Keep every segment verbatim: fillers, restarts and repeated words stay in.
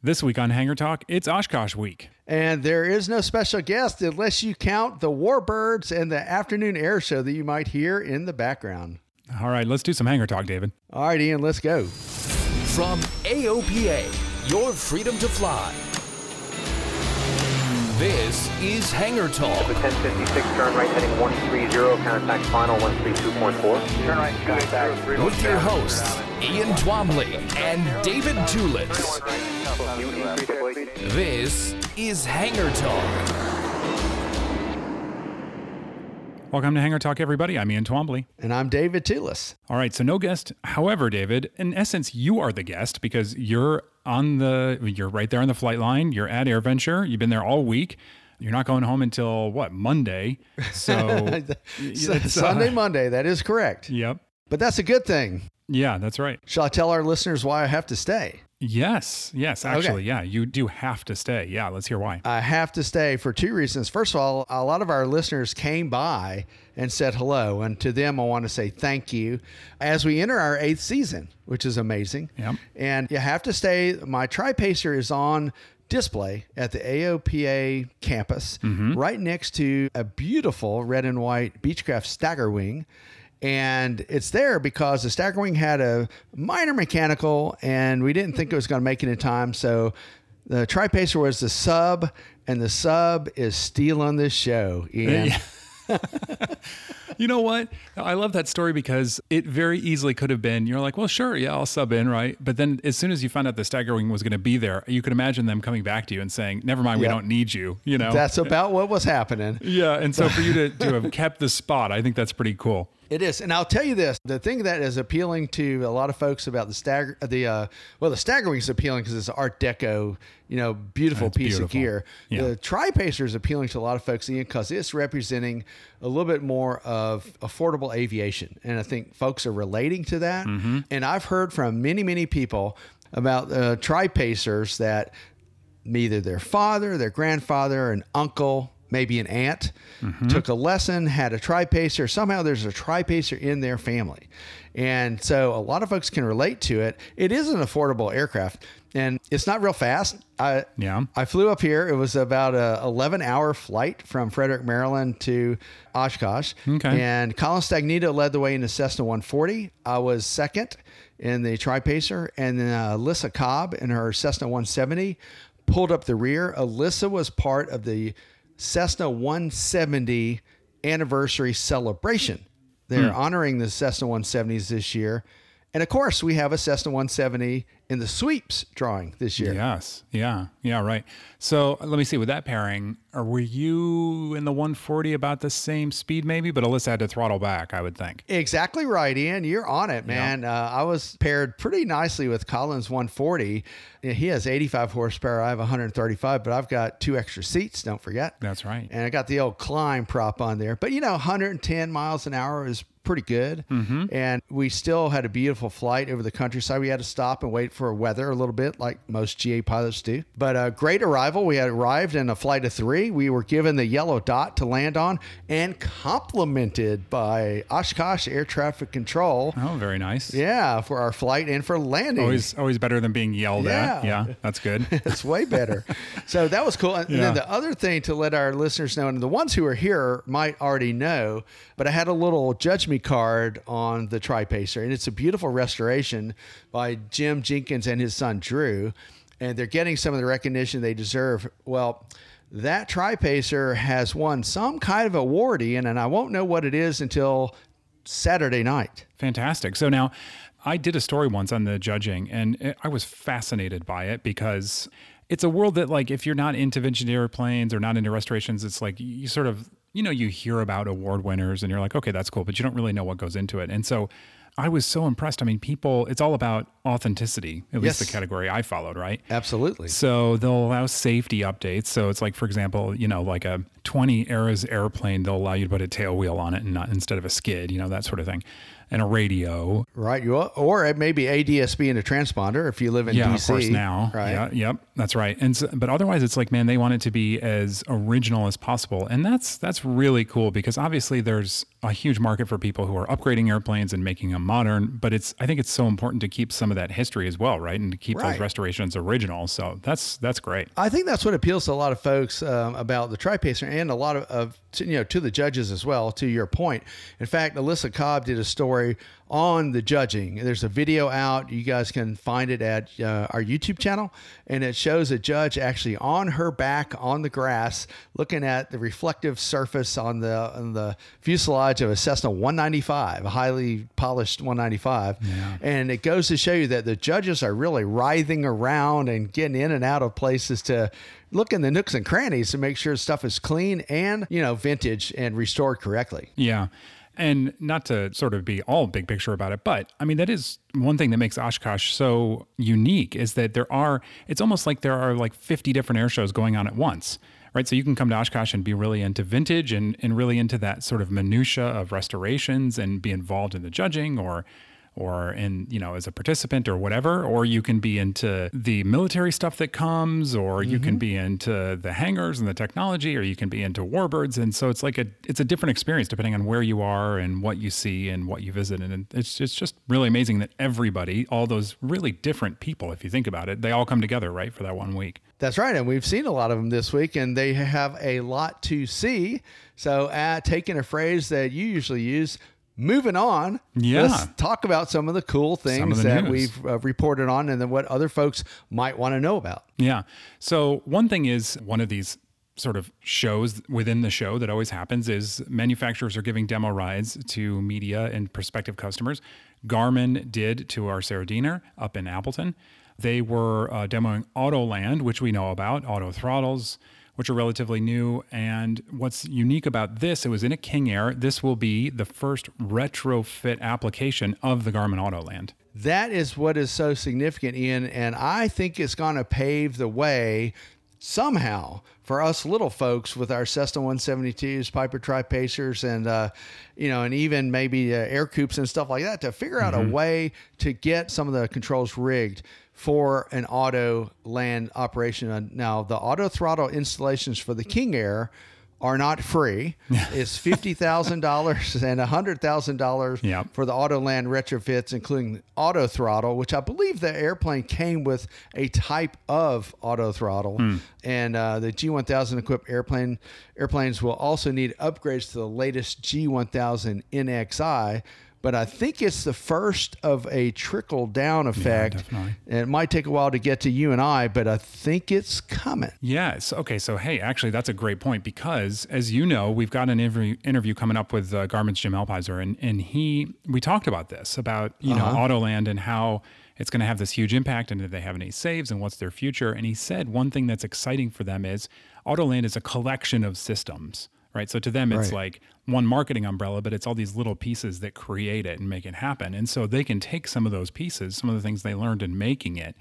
This week on Hangar Talk, it's Oshkosh week. And there is no special guest unless you count the warbirds and the afternoon air show that you might hear in the background. All right, let's do some Hangar Talk, David. All right, Ian, let's go. From A O P A, your freedom to fly. This is Hangar Talk. ten fifty-six, turn right heading one three zero, contact final one three two point four. Turn right, contact three. With your hosts, Ian Twombly and David Tulitz. This is Hangar Talk. Welcome to Hangar Talk, everybody. I'm Ian Twombly. And I'm David Tulitz. All right, so no guest. However, David, in essence, you are the guest because you're on the, you're right there on the flight line. You're at AirVenture. You've been there all week. You're not going home until what? Monday. So, so Sunday, uh, Monday. That is correct. Yep. But that's a good thing. Yeah, that's right. Shall I tell our listeners why I have to stay? Yes. Yes. Actually, okay. Yeah, you do have to stay. Yeah. Let's hear why. I have to stay for two reasons. First of all, a lot of our listeners came by and said hello. And to them, I want to say thank you as we enter our eighth season, which is amazing. Yep. And you have to stay. My Tri-Pacer is on display at the A O P A campus, mm-hmm. right next to a beautiful red and white Beechcraft Staggerwing. And it's there because the Staggerwing had a minor mechanical and we didn't think it was going to make it in time. So the Tri-Pacer was the sub, and the sub is stealing this show, Ian. Yeah. You know what? I love that story because it very easily could have been, you're like, well, sure, yeah, I'll sub in, right? But then as soon as you found out the Staggerwing was going to be there, you could imagine them coming back to you and saying, never mind, yep. we don't need you, you know? That's about what was happening. Yeah, and so for you to, to have kept the spot, I think that's pretty cool. It is. And I'll tell you this, the thing that is appealing to a lot of folks about the stagger, the, uh, well, the Staggerwing is appealing because it's an Art Deco, you know, beautiful That's piece beautiful. of gear. Yeah. The Tri-Pacer is appealing to a lot of folks, Ian, because it's representing a little bit more of affordable aviation. And I think folks are relating to that. Mm-hmm. And I've heard from many, many people about uh, Tri-Pacers that neither their father, their grandfather, an uncle, maybe an aunt, mm-hmm. took a lesson, had a Tri-Pacer. Somehow there's a Tri-Pacer in their family. And so a lot of folks can relate to it. It is an affordable aircraft and it's not real fast. I, yeah. I flew up here. It was about a eleven hour flight from Frederick, Maryland to Oshkosh. Okay. And Colin Stagnita led the way in the Cessna one forty. I was second in the Tri-Pacer, and then uh, Alyssa Cobb in her Cessna one seventy pulled up the rear. Alyssa was part of the Cessna one seventy anniversary celebration. They're hmm. honoring the Cessna one seventies this year. And of course, we have a Cessna one seventy in the sweeps drawing this year. Yes. Yeah. Yeah. Right. So let me see, with that pairing, or were you in the one forty about the same speed maybe, but Alyssa had to throttle back, I would think. Exactly right, Ian. You're on it, man. Yeah. Uh, I was paired pretty nicely with Colin's one forty. He has eighty-five horsepower. I have one thirty-five, but I've got two extra seats. Don't forget. That's right. And I got the old climb prop on there, but you know, one hundred ten miles an hour is pretty good. Mm-hmm. And we still had a beautiful flight over the countryside. We had to stop and wait for weather a little bit like most G A pilots do, but a great arrival. We had arrived in a flight of three. We were given the yellow dot to land on and complimented by Oshkosh Air Traffic Control. Oh, very nice. Yeah. For our flight and for landing. Always, always better than being yelled yeah. at. Yeah. That's good. It's way better. So that was cool. And yeah. then the other thing to let our listeners know, and the ones who are here might already know, but I had a little judgment card on the Tri-Pacer, and it's a beautiful restoration by Jim Jenkins and his son Drew, and they're getting some of the recognition they deserve. Well, that Tri-Pacer has won some kind of award, Ian, and I won't know what it is until Saturday night. Fantastic. So now, I did a story once on the judging, and I was fascinated by it because it's a world that, like, if you're not into vintage airplanes or not into restorations, it's like you sort of, you know, you hear about award winners and you're like, okay, that's cool, but you don't really know what goes into it. And so I was so impressed. I mean, people, it's all about authenticity, at yes. least the category I followed, right? Absolutely. So they'll allow safety updates. So it's like, for example, you know, like a twenty eras airplane, they'll allow you to put a tail wheel on it and not instead of a skid, you know, that sort of thing. And a radio. Right. You are, or it may be A D S B and a transponder if you live in yeah, D C. Yeah, of course now. Right. Yeah, yep, that's right. And so, but otherwise, it's like, man, they want it to be as original as possible. And that's that's really cool because obviously there's a huge market for people who are upgrading airplanes and making them modern. But it's I think it's so important to keep some of that history as well, right? And to keep right. those restorations original. So that's that's great. I think that's what appeals to a lot of folks um, about the Tri-Pacer and a lot of, of to, you know, to the judges as well, to your point. In fact, Alyssa Cobb did a story on the judging. There's a video out. You guys can find it at uh, our YouTube channel, and it shows a judge actually on her back on the grass looking at the reflective surface on the on the fuselage of a Cessna one ninety-five, a highly polished one ninety-five. Yeah. And it goes to show you that the judges are really writhing around and getting in and out of places to look in the nooks and crannies to make sure stuff is clean and, you know, vintage and restored correctly. Yeah. And not to sort of be all big picture about it, but I mean, that is one thing that makes Oshkosh so unique is that there are, it's almost like there are like fifty different air shows going on at once, right? So you can come to Oshkosh and be really into vintage and, and really into that sort of minutia of restorations and be involved in the judging or or in, you know, as a participant or whatever, or you can be into the military stuff that comes, or mm-hmm. you can be into the hangars and the technology, or you can be into warbirds. And so it's like a, it's a different experience depending on where you are and what you see and what you visit. And it's, it's just really amazing that everybody, all those really different people, if you think about it, they all come together, right, for that one week. That's right. And we've seen a lot of them this week, and they have a lot to see. So uh, taking a phrase that you usually use, moving on, yeah. let's talk about some of the cool things the that news. we've uh, reported on and then what other folks might want to know about. Yeah. So one thing is one of these sort of shows within the show that always happens is manufacturers are giving demo rides to media and prospective customers. Garmin did to our Sarah Deener up in Appleton. They were uh, demoing Autoland, which we know about, auto throttles, which are relatively new. And what's unique about this, it was in a King Air. This will be the first retrofit application of the Garmin Autoland. That is what is so significant, Ian. And I think it's going to pave the way somehow for us little folks with our Cessna one seventy-twos, Piper Tri-Pacers, and, uh, you know, and even maybe uh, Air Coupes and stuff like that to figure out mm-hmm. a way to get some of the controls rigged for an auto land operation. Now, the auto throttle installations for the King Air are not free. It's fifty thousand dollars and one hundred thousand dollars yep. for the auto land retrofits, including auto throttle, which I believe the airplane came with a type of auto throttle. Mm. And uh, the G one thousand equipped airplane airplanes will also need upgrades to the latest G one thousand N X I. But I think it's the first of a trickle-down effect. Yeah, and it might take a while to get to you and I, but I think it's coming. Yes. Okay. So, hey, actually, that's a great point because, as you know, we've got an interview, interview coming up with uh, Garmin's Jim Alpizer, and, and he we talked about this, about, you uh-huh. know, Autoland and how it's going to have this huge impact and if they have any saves and what's their future. And he said one thing that's exciting for them is Autoland is a collection of systems. Right. So to them, it's right. like one marketing umbrella, but it's all these little pieces that create it and make it happen. And so they can take some of those pieces, some of the things they learned in making it,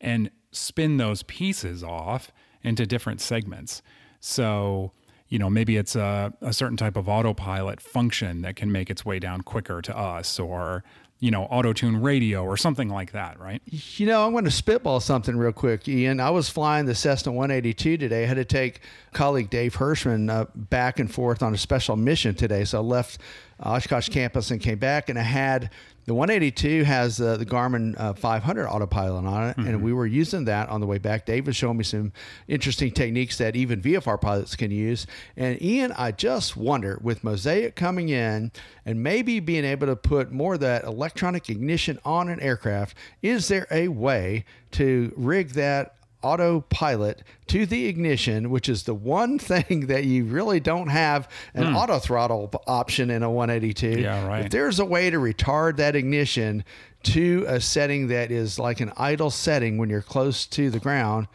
and spin those pieces off into different segments. So, you know, maybe it's a, a certain type of autopilot function that can make its way down quicker to us, or, you know, auto-tune radio or something like that, right? You know, I'm going to spitball something real quick, Ian. I was flying the Cessna one eighty-two today. I had to take colleague Dave Hirschman uh, back and forth on a special mission today. So I left Oshkosh campus and came back, and I had the one eighty-two has uh, the Garmin uh, five hundred autopilot on it, mm-hmm. and we were using that on the way back. Dave was showing me some interesting techniques that even V F R pilots can use. And Ian, I just wonder, with Mosaic coming in and maybe being able to put more of that electronic ignition on an aircraft, is there a way to rig that autopilot to the ignition, which is the one thing that you really don't have an hmm. auto throttle option in a one eighty-two. Yeah, right. If there's a way to retard that ignition to a setting that is like an idle setting when you're close to the ground,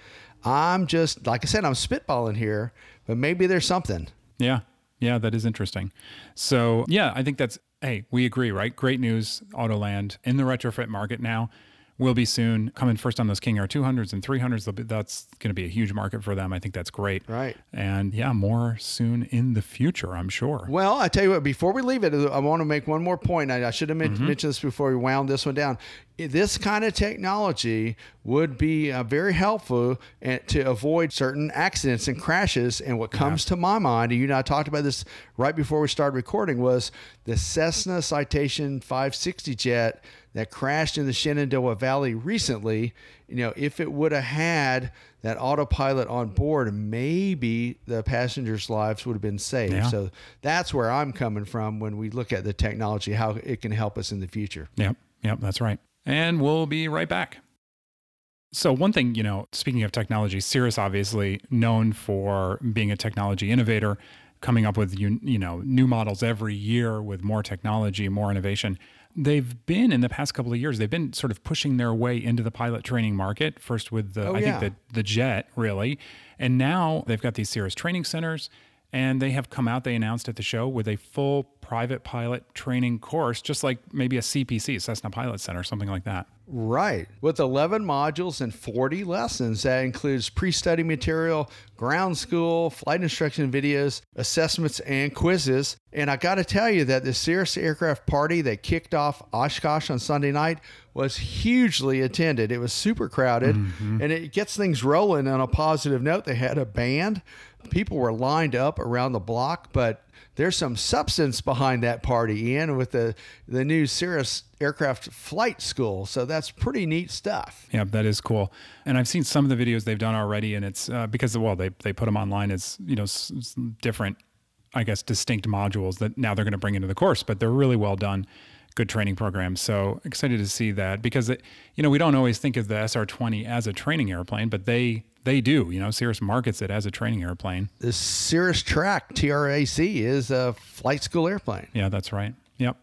I'm just, like I said, I'm spitballing here, but maybe there's something. Yeah. Yeah, that is interesting. So yeah, I think that's, hey, we agree, right? Great news, Autoland, in the retrofit market now, will be soon, coming first on those King Air two hundreds and three hundreds. Be, that's going to be a huge market for them. I think that's great. Right. And yeah, more soon in the future, I'm sure. Well, I tell you what, before we leave it, I want to make one more point. I, I should have mm-hmm. mentioned this before we wound this one down. This kind of technology would be uh, very helpful at, to avoid certain accidents and crashes. And what comes yeah. to my mind, and you and I talked about this right before we started recording, was the Cessna Citation five sixty jet that crashed in the Shenandoah Valley recently. You know, if it would have had that autopilot on board, maybe the passengers' lives would have been saved. Yeah. So that's where I'm coming from when we look at the technology, how it can help us in the future. Yep, yep, that's right. And we'll be right back. So one thing, you know, speaking of technology, Cirrus obviously known for being a technology innovator, coming up with, you, you know, new models every year with more technology, more innovation. They've been, in the past couple of years, they've been sort of pushing their way into the pilot training market, first with the, oh, I yeah. think, the, the jet, really. And now they've got these Cirrus training centers, and they have come out, they announced at the show, with a full private pilot training course, just like maybe a C P C, Cessna Pilot Center, something like that. Right. With eleven modules and forty lessons, that includes pre-study material, ground school, flight instruction videos, assessments, and quizzes. And I got to tell you that the Cirrus aircraft party that kicked off Oshkosh on Sunday night was hugely attended. It was super crowded, mm-hmm. and it gets things rolling on a positive note. They had a band. People were lined up around the block, but there's some substance behind that party, Ian, with the, the new Cirrus aircraft flight school. So that's pretty neat stuff. Yeah, that is cool. And I've seen some of the videos they've done already, and it's uh, because, well, they, they put them online as, you know, s- s- different, I guess, distinct modules that now they're going to bring into the course, but they're really well done. Good training program. So excited to see that, because, it, you know, we don't always think of the S R twenty as a training airplane, but they... They do, you know, Cirrus markets it as a training airplane. The Cirrus Track, T R A C, is a flight school airplane. Yeah, that's right. Yep.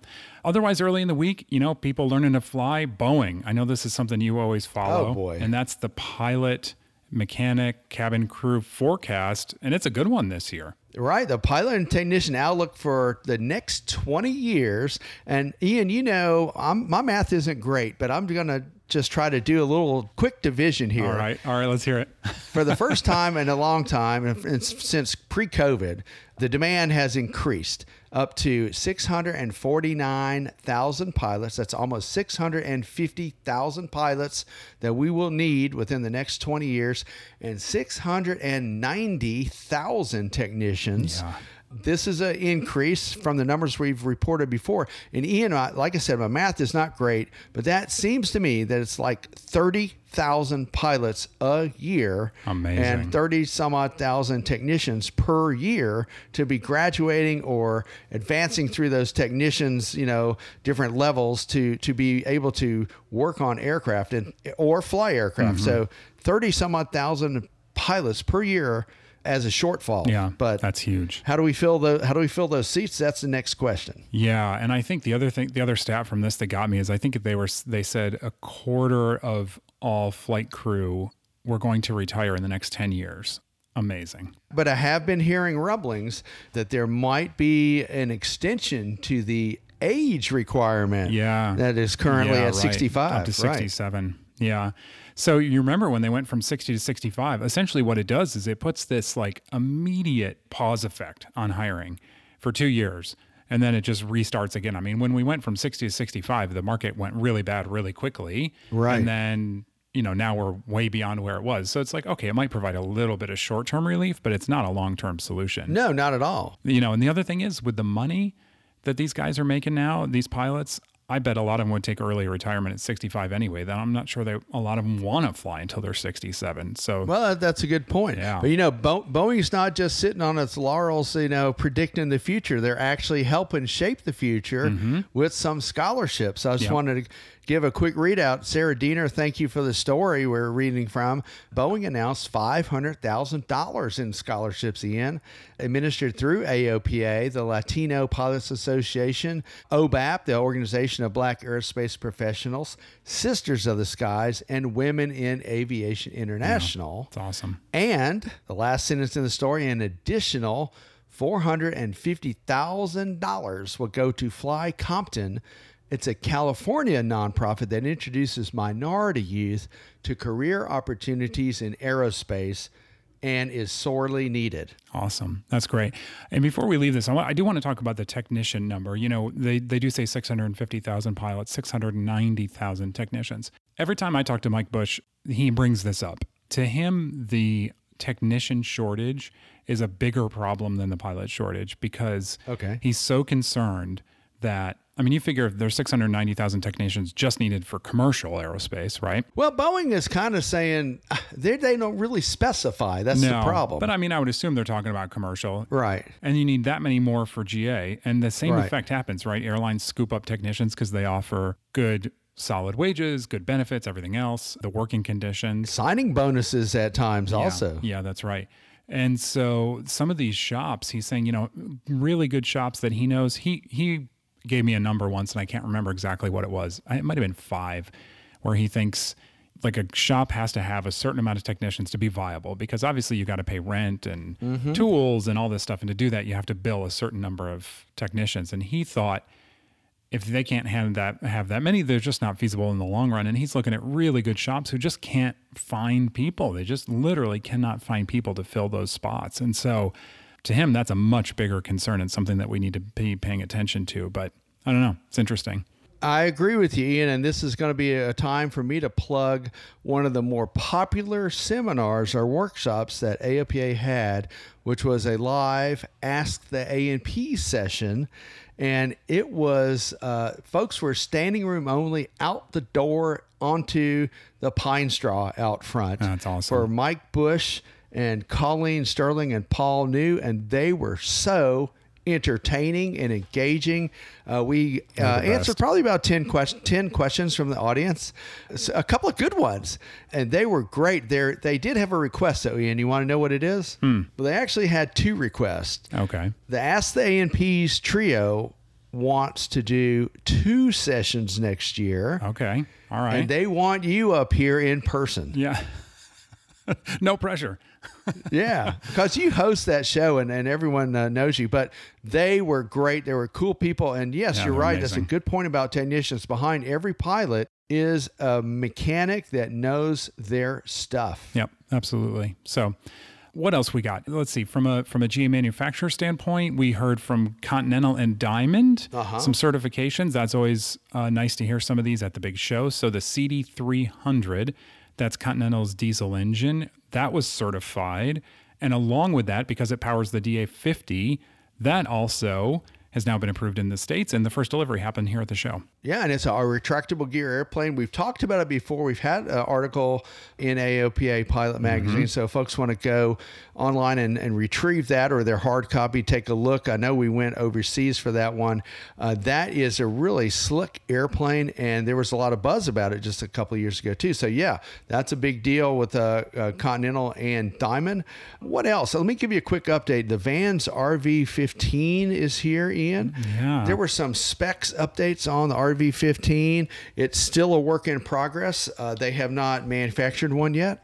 Otherwise, early in the week, you know, people learning to fly Boeing. I know this is something you always follow. Oh, boy. And that's the pilot, mechanic, cabin crew forecast, and it's a good one this year. Right. The pilot and technician outlook for the next twenty years. And Ian, you know, I'm, my math isn't great, but I'm going to just try to do a little quick division here. All right. All right. Let's hear it. For the first time in a long time, and since pre-COVID, the demand has increased up to six hundred forty-nine thousand pilots. That's almost six hundred fifty thousand pilots that we will need within the next twenty years, and six hundred ninety thousand technicians. Yeah. This is an increase from the numbers we've reported before. And Ian, like I said, my math is not great, but that seems to me that it's like thirty thousand pilots a year. Amazing. And thirty some odd thousand technicians per year to be graduating or advancing through those technicians, you know, different levels to, to be able to work on aircraft and or fly aircraft. Mm-hmm. So thirty some odd thousand pilots per year as a shortfall. Yeah, but that's huge. How do we fill the how do we fill those seats? That's the next question. Yeah, and I think the other thing, the other stat from this that got me is I think they were they said a quarter of all flight crew were going to retire in the next ten years. Amazing. But I have been hearing rumblings that there might be an extension to the age requirement. Yeah, that is currently yeah, at right. sixty-five, up to sixty-seven. Right. Yeah. So you remember when they went from sixty to sixty-five, essentially what it does is it puts this like immediate pause effect on hiring for two years, and then it just restarts again. I mean, when we went from sixty to sixty-five, the market went really bad really quickly. Right. And then, you know, now we're way beyond where it was. So it's like, okay, it might provide a little bit of short-term relief, but it's not a long-term solution. No, not at all. You know, and the other thing is with the money that these guys are making now, these pilots, I bet a lot of them would take early retirement at sixty-five anyway. Then I'm not sure they a lot of them want to fly until they're sixty-seven. So well, that's a good point. Yeah. But you know, Bo- Boeing's not just sitting on its laurels, you know, predicting the future. They're actually helping shape the future mm-hmm. with some scholarships. I just yep. wanted to give a quick readout. Sarah Deener, thank you for the story we're reading from. Boeing announced five hundred thousand dollars in scholarships, Ian, administered through A O P A, the Latino Pilots Association, O B A P, the Organization of Black Aerospace Professionals, Sisters of the Skies, and Women in Aviation International. It's yeah, awesome. And the last sentence in the story, an additional four hundred fifty thousand dollars will go to Fly Compton. It's a California nonprofit that introduces minority youth to career opportunities in aerospace and is sorely needed. Awesome. That's great. And before we leave this, I do want to talk about the technician number. You know, they, they do say six hundred fifty thousand pilots, six hundred ninety thousand technicians. Every time I talk to Mike Bush, he brings this up. To him, the technician shortage is a bigger problem than the pilot shortage because okay. he's so concerned that, I mean, you figure there's six hundred ninety thousand technicians just needed for commercial aerospace, right? Well, Boeing is kind of saying they, they don't really specify. That's no, the problem. But I mean, I would assume they're talking about commercial. Right. And you need that many more for G A. And the same right. effect happens, right? Airlines scoop up technicians because they offer good solid wages, good benefits, everything else, the working conditions. Signing bonuses at times yeah. also. Yeah, that's right. And so some of these shops, he's saying, you know, really good shops that he knows. He he gave me a number once, and I can't remember exactly what it was. It might have been five, where he thinks like a shop has to have a certain amount of technicians to be viable, because obviously you got to pay rent and mm-hmm. tools and all this stuff. And to do that, you have to bill a certain number of technicians. And he thought, if they can't have that, have that many, they're just not feasible in the long run. And he's looking at really good shops who just can't find people. They just literally cannot find people to fill those spots. And so to him, that's a much bigger concern and something that we need to be paying attention to. But I don't know. It's interesting. I agree with you, Ian, and this is going to be a time for me to plug one of the more popular seminars or workshops that A O P A had, which was a live Ask the A and P session. And it was, uh, folks were standing room only out the door onto the pine straw out front. That's awesome. For Mike Bush and Colleen Sterling and Paul New, and they were so entertaining and engaging. Uh, we uh, answered probably about ten, quest- ten questions from the audience, so a couple of good ones, and they were great. They're, they did have a request, though, Ian. You want to know what it is? Hmm. Well, they actually had two requests. Okay. The Ask the A and P's trio wants to do two sessions next year. Okay. All right. And they want you up here in person. Yeah. No pressure. Yeah, because you host that show and, and everyone uh, knows you, but they were great. They were cool people. And yes, yeah, you're right. Amazing. That's a good point about technicians. Behind every pilot is a mechanic that knows their stuff. Yep, absolutely. So what else we got? Let's see. From a from a G A manufacturer standpoint, we heard from Continental and Diamond, uh-huh. some certifications. That's always uh, nice to hear some of these at the big show. So the C D three hundred, that's Continental's diesel engine. That was certified. And along with that, because it powers the D A fifty, that also has now been approved in the States. And the first delivery happened here at the show. Yeah, and it's a retractable gear airplane. We've talked about it before. We've had an article in A O P A Pilot Magazine. Mm-hmm. So folks want to go online and, and retrieve that or their hard copy, take a look. I know we went overseas for that one. Uh, that is a really slick airplane, and there was a lot of buzz about it just a couple of years ago, too. So, yeah, that's a big deal with uh, uh, Continental and Diamond. What else? So let me give you a quick update. The Vans R V fifteen is here. In. Yeah. There were some specs updates on the R V fifteen. It's still a work in progress. Uh, they have not manufactured one yet,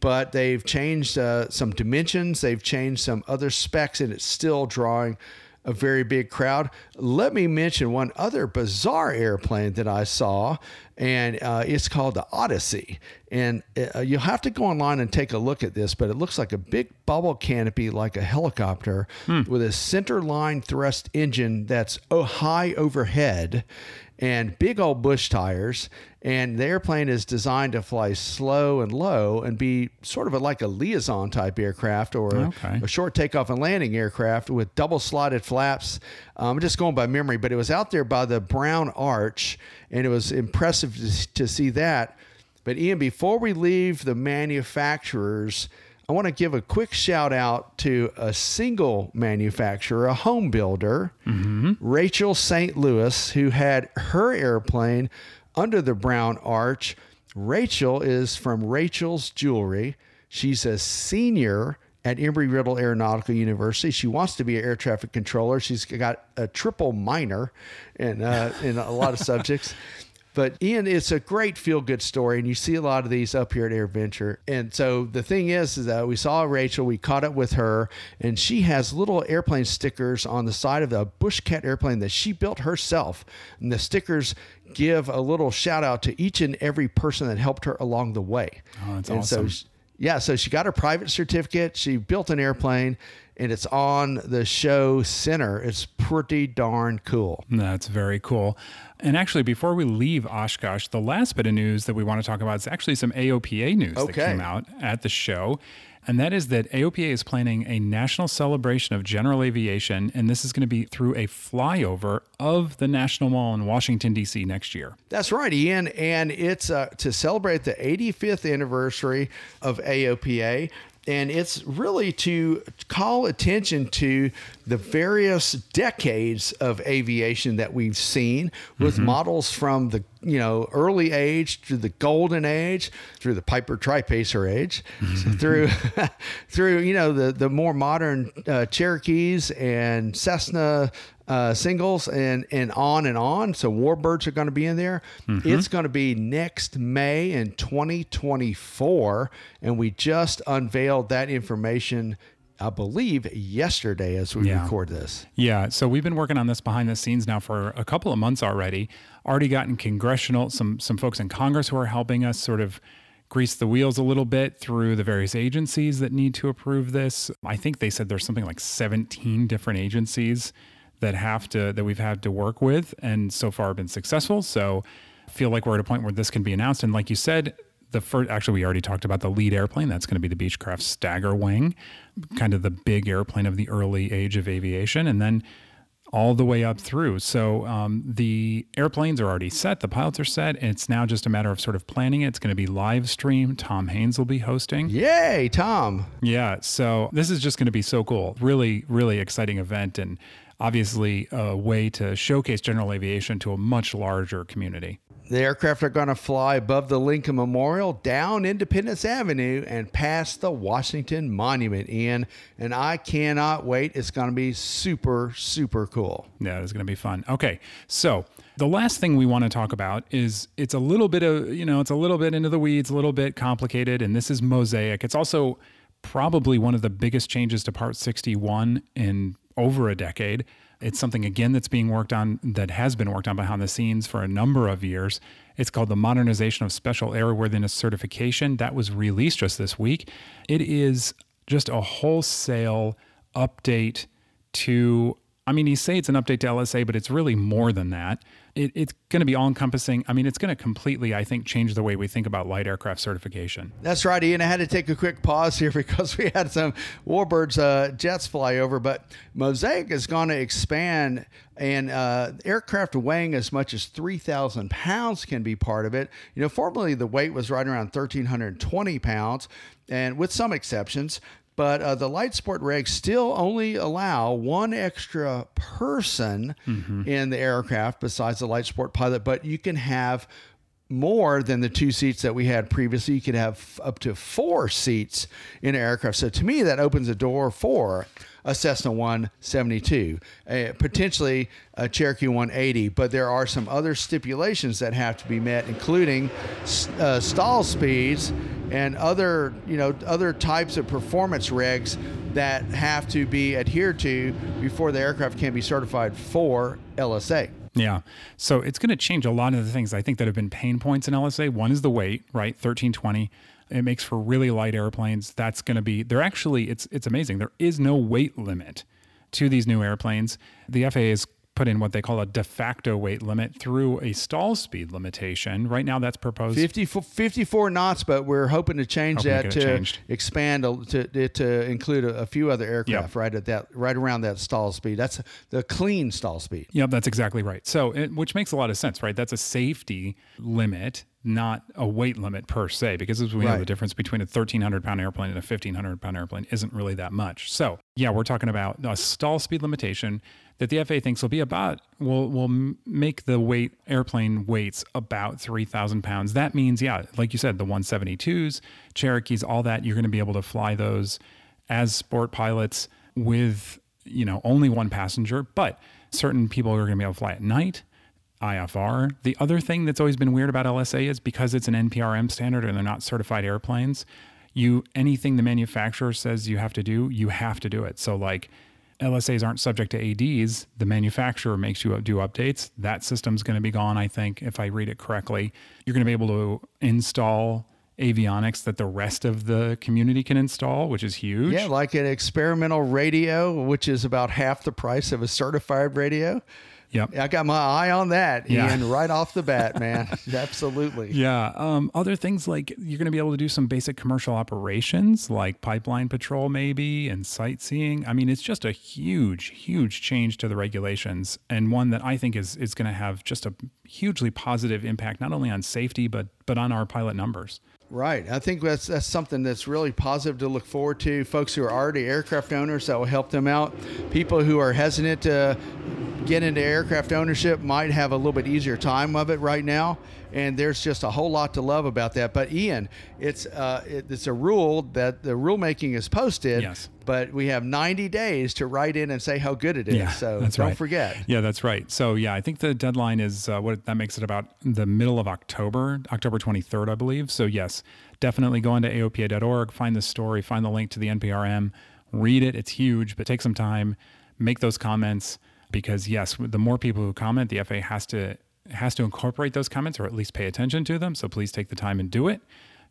but they've changed uh, some dimensions. They've changed some other specs, and it's still drawing a very big crowd. Let me mention one other bizarre airplane that I saw, and uh, it's called the Odyssey. And uh, you'll have to go online and take a look at this, but it looks like a big bubble canopy, like a helicopter, hmm. with a centerline thrust engine that's high overhead and big old bush tires. And the airplane is designed to fly slow and low and be sort of a, like a liaison type aircraft or okay. a, a short takeoff and landing aircraft with double slotted flaps. I'm um, just going by memory, but it was out there by the Brown Arch, and it was impressive to, to see that. But Ian, before we leave the manufacturers, I want to give a quick shout out to a single manufacturer, a home builder, mm-hmm. Rachel Saint Louis, who had her airplane under the Brown Arch. Rachel is from Rachel's Jewelry. She's a senior at Embry-Riddle Aeronautical University. She wants to be an air traffic controller. She's got a triple minor in, uh, in a lot of subjects. But Ian, it's a great feel-good story, and you see a lot of these up here at AirVenture. And so the thing is, is that we saw Rachel, we caught up with her, and she has little airplane stickers on the side of the Bushcat airplane that she built herself. And the stickers give a little shout-out to each and every person that helped her along the way. Oh, that's and awesome. So she, yeah, so she got her private certificate. She built an airplane, and it's on the show center. It's pretty darn cool. That's very cool. And actually, before we leave Oshkosh, the last bit of news that we want to talk about is actually some A O P A news okay. that came out at the show. And that is that A O P A is planning a national celebration of general aviation, and this is going to be through a flyover of the National Mall in Washington, D C next year. That's right, Ian. And it's uh, to celebrate the eighty-fifth anniversary of A O P A. And it's really to call attention to the various decades of aviation that we've seen with mm-hmm. models from the you know early age through the golden age, through the Piper Tri-Pacer age, mm-hmm. through through you know the the more modern uh, Cherokees and Cessna uh, singles and and on and on. So Warbirds are going to be in there. Mm-hmm. It's going to be next May in twenty twenty-four, and we just unveiled that information, I believe, yesterday as we yeah. record this. Yeah. So we've been working on this behind the scenes now for a couple of months already. Already gotten congressional, some some folks in Congress who are helping us sort of grease the wheels a little bit through the various agencies that need to approve this. I think they said there's something like seventeen different agencies that have to that we've had to work with, and so far have been successful. So I feel like we're at a point where this can be announced. And like you said, The first, actually, we already talked about the lead airplane. That's going to be the Beechcraft Staggerwing, kind of the big airplane of the early age of aviation, and then all the way up through. So um, the airplanes are already set. The pilots are set. And it's now just a matter of sort of planning it. It's going to be live stream. Tom Haynes will be hosting. Yay, Tom. Yeah. So this is just going to be so cool. Really, really exciting event. And obviously a way to showcase general aviation to a much larger community. The aircraft are going to fly above the Lincoln Memorial, down Independence Avenue, and past the Washington Monument, Ian. And I cannot wait. It's going to be super, super cool. Yeah, it's going to be fun. Okay, so the last thing we want to talk about is it's a little bit of, you know, it's a little bit into the weeds, a little bit complicated, and this is Mosaic. It's also probably one of the biggest changes to Part sixty-one in over a decade. It's something, again, that's being worked on, that has been worked on behind the scenes for a number of years. It's called the Modernization of Special Airworthiness Certification. That was released just this week. It is just a wholesale update to, I mean, you say it's an update to L S A, but it's really more than that. It, it's going to be all-encompassing. I mean, it's going to completely, I think, change the way we think about light aircraft certification. That's right, Ian. I had to take a quick pause here because we had some Warbirds uh, jets fly over, but Mosaic is going to expand, and uh, aircraft weighing as much as three thousand pounds can be part of it. You know, formerly the weight was right around one thousand three hundred twenty pounds, and with some exceptions. But uh, the light sport regs still only allow one extra person mm-hmm. in the aircraft besides the light sport pilot. But you can have more than the two seats that we had previously. You could have up to four seats in an aircraft. So to me, that opens the door for a Cessna one seventy-two, a, potentially a Cherokee one eighty. But there are some other stipulations that have to be met, including uh, stall speeds and other, you know, other types of performance regs that have to be adhered to before the aircraft can be certified for L S A. Yeah. So it's going to change a lot of the things I think that have been pain points in L S A. One is the weight, right? thirteen twenty. It makes for really light airplanes. That's going to be, they're actually, it's it's amazing. There is no weight limit to these new airplanes. The F A A is put in what they call a de facto weight limit through a stall speed limitation. Right now that's proposed fifty-four, fifty-four knots, but we're hoping to change hoping that to, to expand to, to include a, a few other aircraft yep. right at that, right around that stall speed. That's the clean stall speed. Yep, that's exactly right. So, it, which makes a lot of sense, right? That's a safety limit not a weight limit per se, because as we right. know, the difference between a thirteen hundred pound airplane and a fifteen hundred pound airplane isn't really that much. So yeah, we're talking about a stall speed limitation that the F A A thinks will be about, will will make the weight airplane weights about three thousand pounds. That means, yeah, like you said, the one seventy-twos, Cherokees, all that, you're going to be able to fly those as sport pilots with, you know, only one passenger, but certain people are going to be able to fly at night, I F R. The other thing that's always been weird about L S A is because it's an N P R M standard and they're not certified airplanes, you anything the manufacturer says you have to do, you have to do it. So like L S As aren't subject to A Ds. The manufacturer makes you do updates. That system's going to be gone, I think, if I read it correctly. You're going to be able to install avionics that the rest of the community can install, which is huge. Yeah, like an experimental radio, which is about half the price of a certified radio. Yep. I got my eye on that, Ian, yeah. right off the bat, man. Absolutely. Yeah. Um, other things like you're going to be able to do some basic commercial operations like pipeline patrol maybe and sightseeing. I mean, it's just a huge, huge change to the regulations, and one that I think is is going to have just a hugely positive impact, not only on safety, but but on our pilot numbers. Right. I think that's that's something that's really positive to look forward to. Folks who are already aircraft owners, that will help them out. People who are hesitant to get into aircraft ownership might have a little bit easier time of it right now. And there's just a whole lot to love about that. But Ian, it's uh, it, it's a rule that the rulemaking is posted, yes. but we have ninety days to write in and say how good it is. Yeah, so don't right. forget. Yeah, that's right. So yeah, I think the deadline is uh, what that makes it about the middle of October, October twenty-third, I believe. So yes, definitely go into A O P A dot org, find the story, find the link to the N P R M, read it. It's huge, but take some time, make those comments, because yes, the more people who comment, the F A A has to has to incorporate those comments, or at least pay attention to them. So please take the time and do it.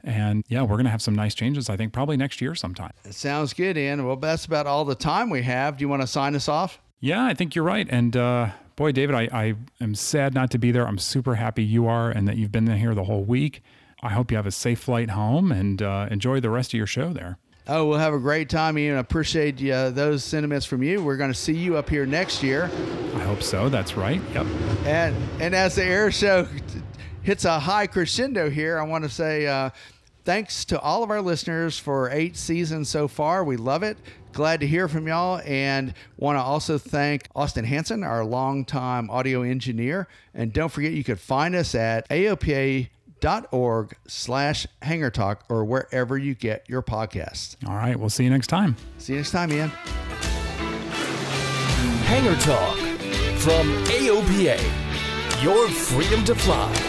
And yeah, we're going to have some nice changes, I think, probably next year sometime. It sounds good, Ian. Well, that's about all the time we have. Do you want to sign us off? Yeah, I think you're right. And uh, boy, David, I, I am sad not to be there. I'm super happy you are and that you've been here the whole week. I hope you have a safe flight home and uh, enjoy the rest of your show there. Oh, we'll have a great time, Ian. I appreciate uh, those sentiments from you. We're going to see you up here next year. I hope so. That's right. Yep. And and as the air show hits a high crescendo here, I want to say uh, thanks to all of our listeners for eight seasons so far. We love it. Glad to hear from y'all, and want to also thank Austin Hansen, our longtime audio engineer. And don't forget, you could find us at A O P A dot org slash Hangar Talk or wherever you get your podcasts. All right, we'll see you next time. See you next time, Ian. Hangar Talk from A O P A, your freedom to fly.